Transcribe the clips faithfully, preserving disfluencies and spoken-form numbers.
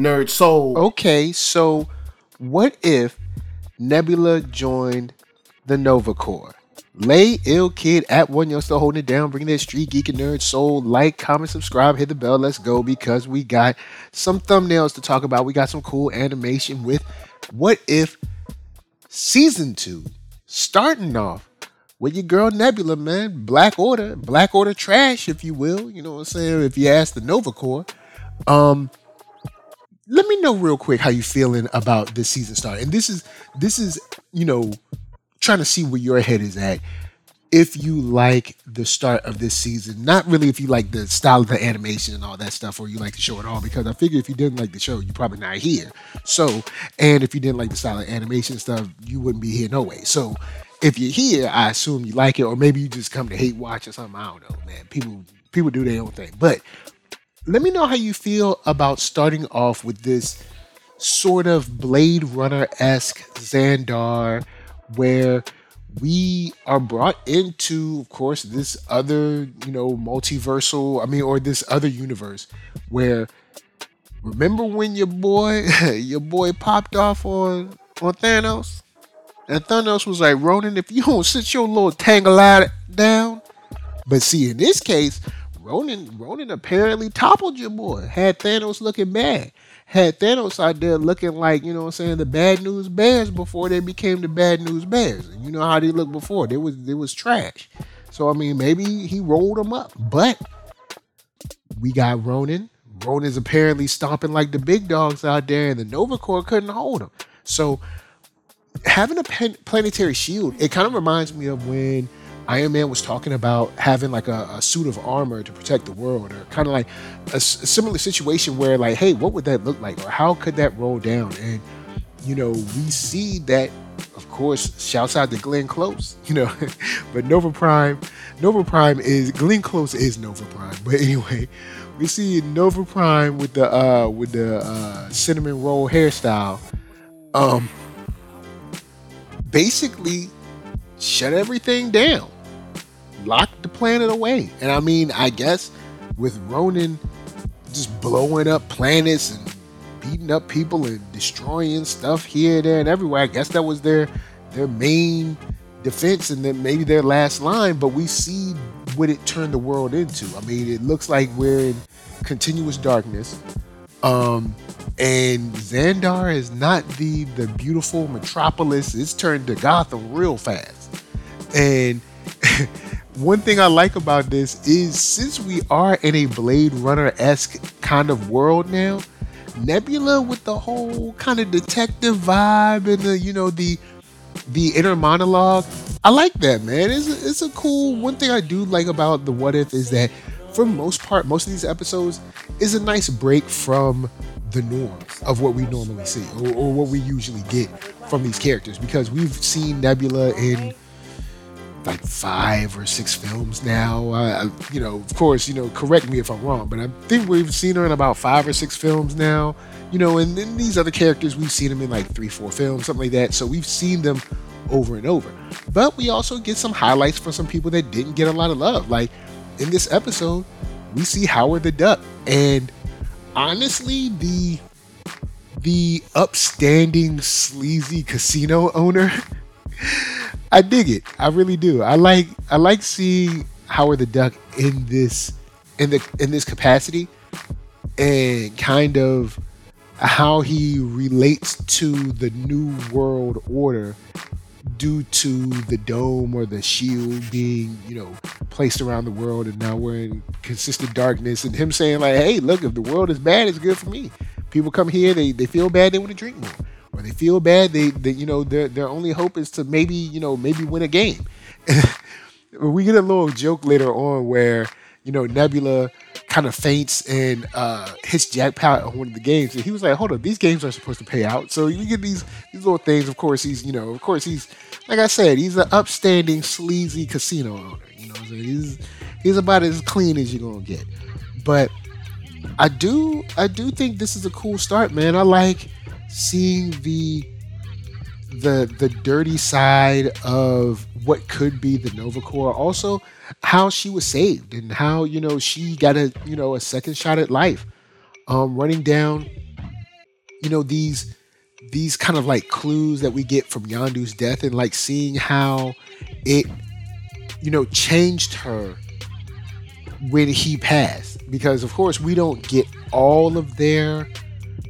nerd soul. Okay, so what if Nebula joined the Nova Corps? Lay ill kid at one, you're still holding it down, bringing that street geek and nerd soul. Like, comment, subscribe, hit the bell. Let's go, because we got some thumbnails to talk about. We got some cool animation with What If Season two, starting off with your girl Nebula, man. Black Order, Black Order trash, if you will. You know what I'm saying? If you ask the Nova Corps. Um, let me know real quick how you feeling about this season start. And this is this is, you know, trying to see where your head is at. If you like the start of this season, not really if you like the style of the animation and all that stuff, or you like the show at all, because I figure if you didn't like the show, you're probably not here. So, and if you didn't like the style of animation stuff, you wouldn't be here no way. So if you're here, I assume you like it, or maybe you just come to hate watch or something. I don't know, man. People, people do their own thing. But let me know how you feel about starting off with this sort of Blade Runner-esque Xandar, where we are brought into, of course, this other, you know, multiversal, I mean, or this other universe where, remember when your boy, your boy popped off on, on Thanos? And Thanos was like, Ronan, if you don't sit your little tangle out down. But see, in this case, Ronan, Ronan apparently toppled your boy, had Thanos looking bad. Had Thanos out there looking like, you know what I'm saying, the Bad News Bears before they became the Bad News Bears. And you know how they looked before. They was, they was trash. So, I mean, maybe he rolled them up. But we got Ronan. Ronan's apparently stomping like the big dogs out there, and the Nova Corps couldn't hold him. So, having a pen- planetary shield, it kind of reminds me of when Iron Man was talking about having like a, a suit of armor to protect the world, or kind of like a, a similar situation where like, hey, what would that look like? Or how could that roll down? And, you know, we see that, of course, shouts out to Glenn Close, you know, but Nova Prime, Nova Prime is, Glenn Close is Nova Prime. But anyway, we see Nova Prime with the, uh, with the uh, cinnamon roll hairstyle, um, basically shut everything down. Lock the planet away. And I mean, I guess with Ronan just blowing up planets and beating up people and destroying stuff here, there, and everywhere, I guess that was their their main defense and then maybe their last line. But we see what it turned the world into. I mean, it looks like we're in continuous darkness. Um, and Xandar is not the the beautiful metropolis. It's turned to Gotham real fast. And one thing I like about this is, since we are in a Blade Runner-esque kind of world now, Nebula with the whole kind of detective vibe and the, you know, the the inner monologue, I like that, man. It's a, it's a cool one. Thing I do like about the What If is that, for the most part, most of these episodes is a nice break from the norms of what we normally see, or, or what we usually get from these characters, because we've seen Nebula in like five or six films now. Uh, you know, of course, you know, correct me if I'm wrong, but I think we've seen her in about five or six films now, you know, and then these other characters, we've seen them in like three, four films, something like that. So we've seen them over and over, but we also get some highlights for some people that didn't get a lot of love. Like in this episode, we see Howard the Duck, and honestly, the, the upstanding, sleazy casino owner, I dig it. I really do. I like I like seeing Howard the Duck in this in the in this capacity, and kind of how he relates to the new world order due to the dome or the shield being, you know, placed around the world, and now we're in consistent darkness, and him saying like, hey, look, if the world is bad, it's good for me. People come here, they they feel bad, they want to drink more. Or they feel bad, they, they you know, their their only hope is to maybe, you know, maybe win a game. We get a little joke later on where, you know, Nebula kind of faints and uh, hits jackpot on one of the games. And he was like, hold up, these games are supposed to pay out. So you get these these little things. Of course, he's, you know, of course, he's, like I said, he's an upstanding, sleazy casino owner. You know what I'm saying? He's, he's about as clean as you're going to get. But I do, I do think this is a cool start, man. I like seeing the the the dirty side of what could be the Nova Corps. Also, how she was saved and how, you know, she got a, you know, a second shot at life, um, running down you know, these these kind of like clues that we get from Yondu's death, and like seeing how it, you know, changed her when he passed, because of course we don't get all of their,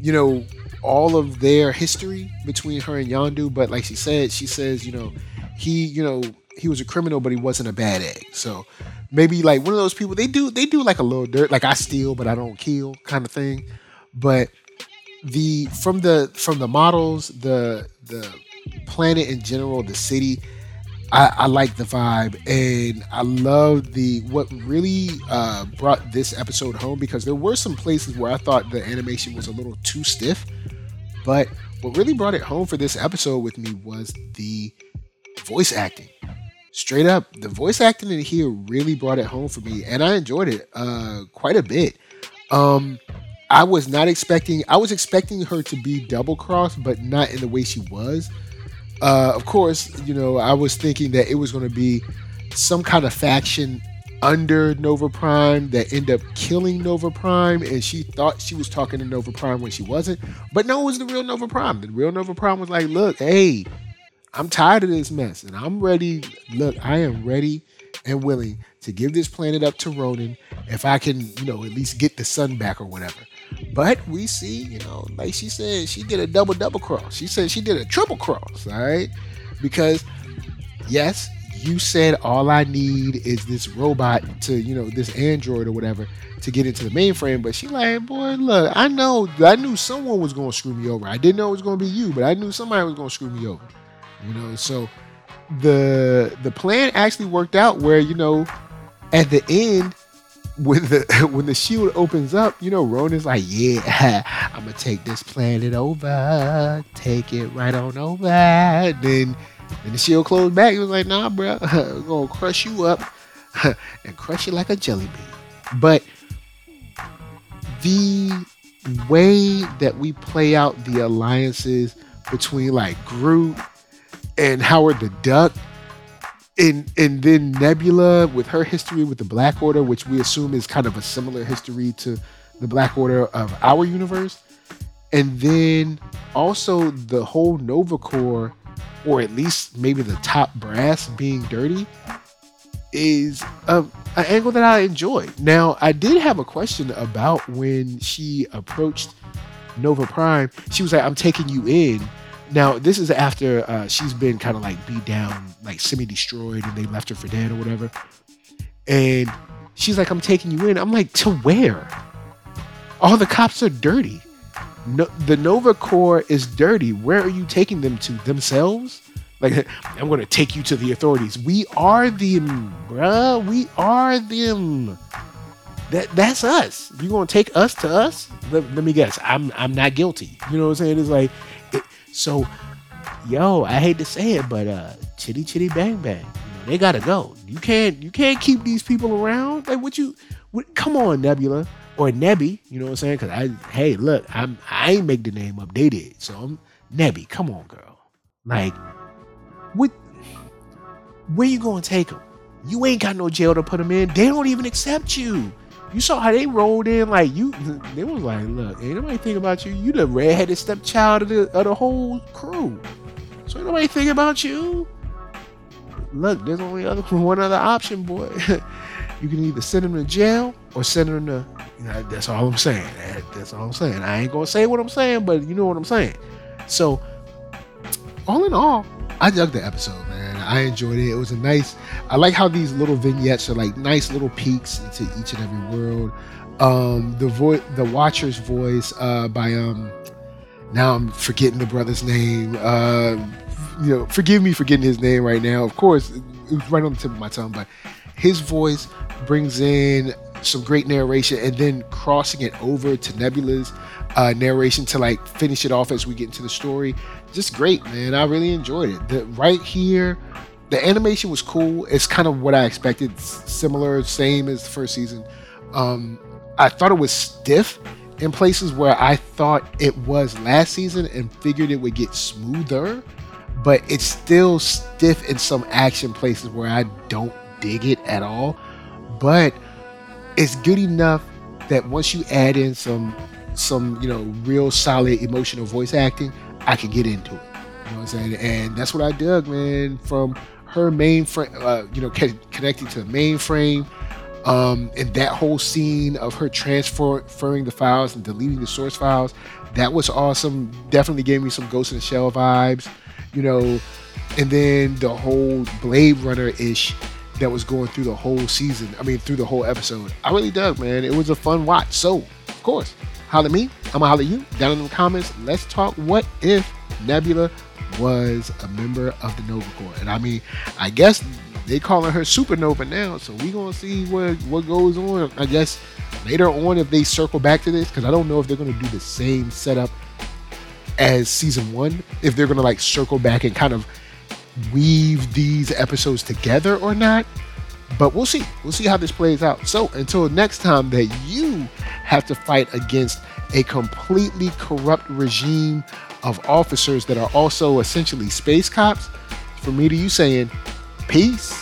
you know, all of their history between her and Yondu, but like she said, she says, you know, he, you know, he was a criminal, but he wasn't a bad egg. So maybe like one of those people, they do, they do like a little dirt, like I steal, but I don't kill kind of thing. But the, from the, from the models, the, the planet in general, the city, I, I like the vibe, and I love the, what really uh, brought this episode home, because there were some places where I thought the animation was a little too stiff, but what really brought it home for this episode with me was the voice acting. Straight up, the voice acting in here really brought it home for me, and I enjoyed it uh, quite a bit. Um, I was not expecting, I was expecting her to be double-crossed, but not in the way she was. Uh, of course, you know, I was thinking that it was going to be some kind of faction under Nova Prime that ended up killing Nova Prime, and she thought she was talking to Nova Prime when she wasn't. But no, it was the real Nova Prime. The real Nova Prime was like, look, hey, I'm tired of this mess, and I'm ready. Look, I am ready and willing to give this planet up to Ronan if I can, you know, at least get the sun back or whatever. But we see, you know, like she said, she did a double double cross. She said she did a triple cross, all right? Because, yes, you said all I need is this robot to, you know, this android or whatever to get into the mainframe. But she like, boy, look, I know, I knew someone was going to screw me over. I didn't know it was going to be you, but I knew somebody was going to screw me over, you know? So the the plan actually worked out where, you know, at the end, When the when the shield opens up, you know, Ronan's like, yeah, I'm gonna take this planet over, take it right on over. And then and the shield closed back. He was like, nah, bro, I'm gonna crush you up and crush you like a jelly bean. But the way that we play out the alliances between like Groot and Howard the Duck, And and then Nebula with her history with the Black Order, which we assume is kind of a similar history to the Black Order of our universe. And then also the whole Nova Corps, or at least maybe the top brass being dirty, is an angle that I enjoy. Now, I did have a question about when she approached Nova Prime. She was like, I'm taking you in. Now, this is after uh, she's been kind of like beat down, like semi-destroyed, and they left her for dead or whatever. And she's like, I'm taking you in. I'm like, to where? All the cops are dirty. No, the Nova Corps is dirty. Where are you taking them to? Themselves? Like, I'm going to take you to the authorities. We are them, bruh. We are them. That That's us. You going to take us to us? Let, let me guess. I'm, I'm not guilty. You know what I'm saying? It's like... It, So, yo, I hate to say it, but uh, chitty chitty bang bang, you know, they gotta go. You can't, you can't keep these people around. Like, what you? What, come on, Nebula or Nebby, you know what I'm saying? Because I, hey, look, I'm, I ain't make the name up. They did, so I'm Nebby. Come on, girl. Like, what? Where you gonna take them? You ain't got no jail to put them in. They don't even accept you. You saw how they rolled in, like, you, they was like, look, ain't nobody think about you. You the redheaded stepchild of the, of the whole crew. So ain't nobody think about you. Look, there's only other, one other option, boy. You can either send him to jail or send him to, you know, that's all I'm saying. That, that's all I'm saying. I ain't going to say what I'm saying, but you know what I'm saying. So, all in all, I dug the episode, man. I enjoyed it. It was a nice... I like how these little vignettes are like nice little peeks into each and every world. Um, the vo- the Watcher's voice uh, by... um, now I'm forgetting the brother's name. Uh, you know, forgive me for getting his name right now. Of course, it was right on the tip of my tongue, but his voice brings in some great narration, and then crossing it over to Nebula's uh, narration to like finish it off as we get into the story. Just great, man. I really enjoyed it. The, right here, the animation was cool. It's kind of what I expected. Similar, same as the first season. Um, I thought it was stiff in places where I thought it was last season and figured it would get smoother, but it's still stiff in some action places where I don't dig it at all. But it's good enough that once you add in some some, you know, real solid emotional voice acting, I could get into it. You know what I'm saying? And that's what I dug, man, from her mainframe, uh, you know, connecting to the mainframe, um, and that whole scene of her transferring the files and deleting the source files. That was awesome. Definitely gave me some Ghost in the Shell vibes, you know. And then the whole Blade Runner-ish that was going through the whole season. I mean, through the whole episode. I really dug, man. It was a fun watch. So, of course, holla me. I'm gonna holla you. Down in the comments, let's talk what if Nebula was a member of the Nova Corps. And I mean, I guess they calling her Supernova now. So we gonna see what, what goes on, I guess, later on if they circle back to this. Because I don't know if they're gonna do the same setup as season one. If they're gonna like circle back and kind of weave these episodes together or not, but we'll see we'll see how this plays out. So until next time that you have to fight against a completely corrupt regime of officers that are also essentially space cops, for me to you saying peace.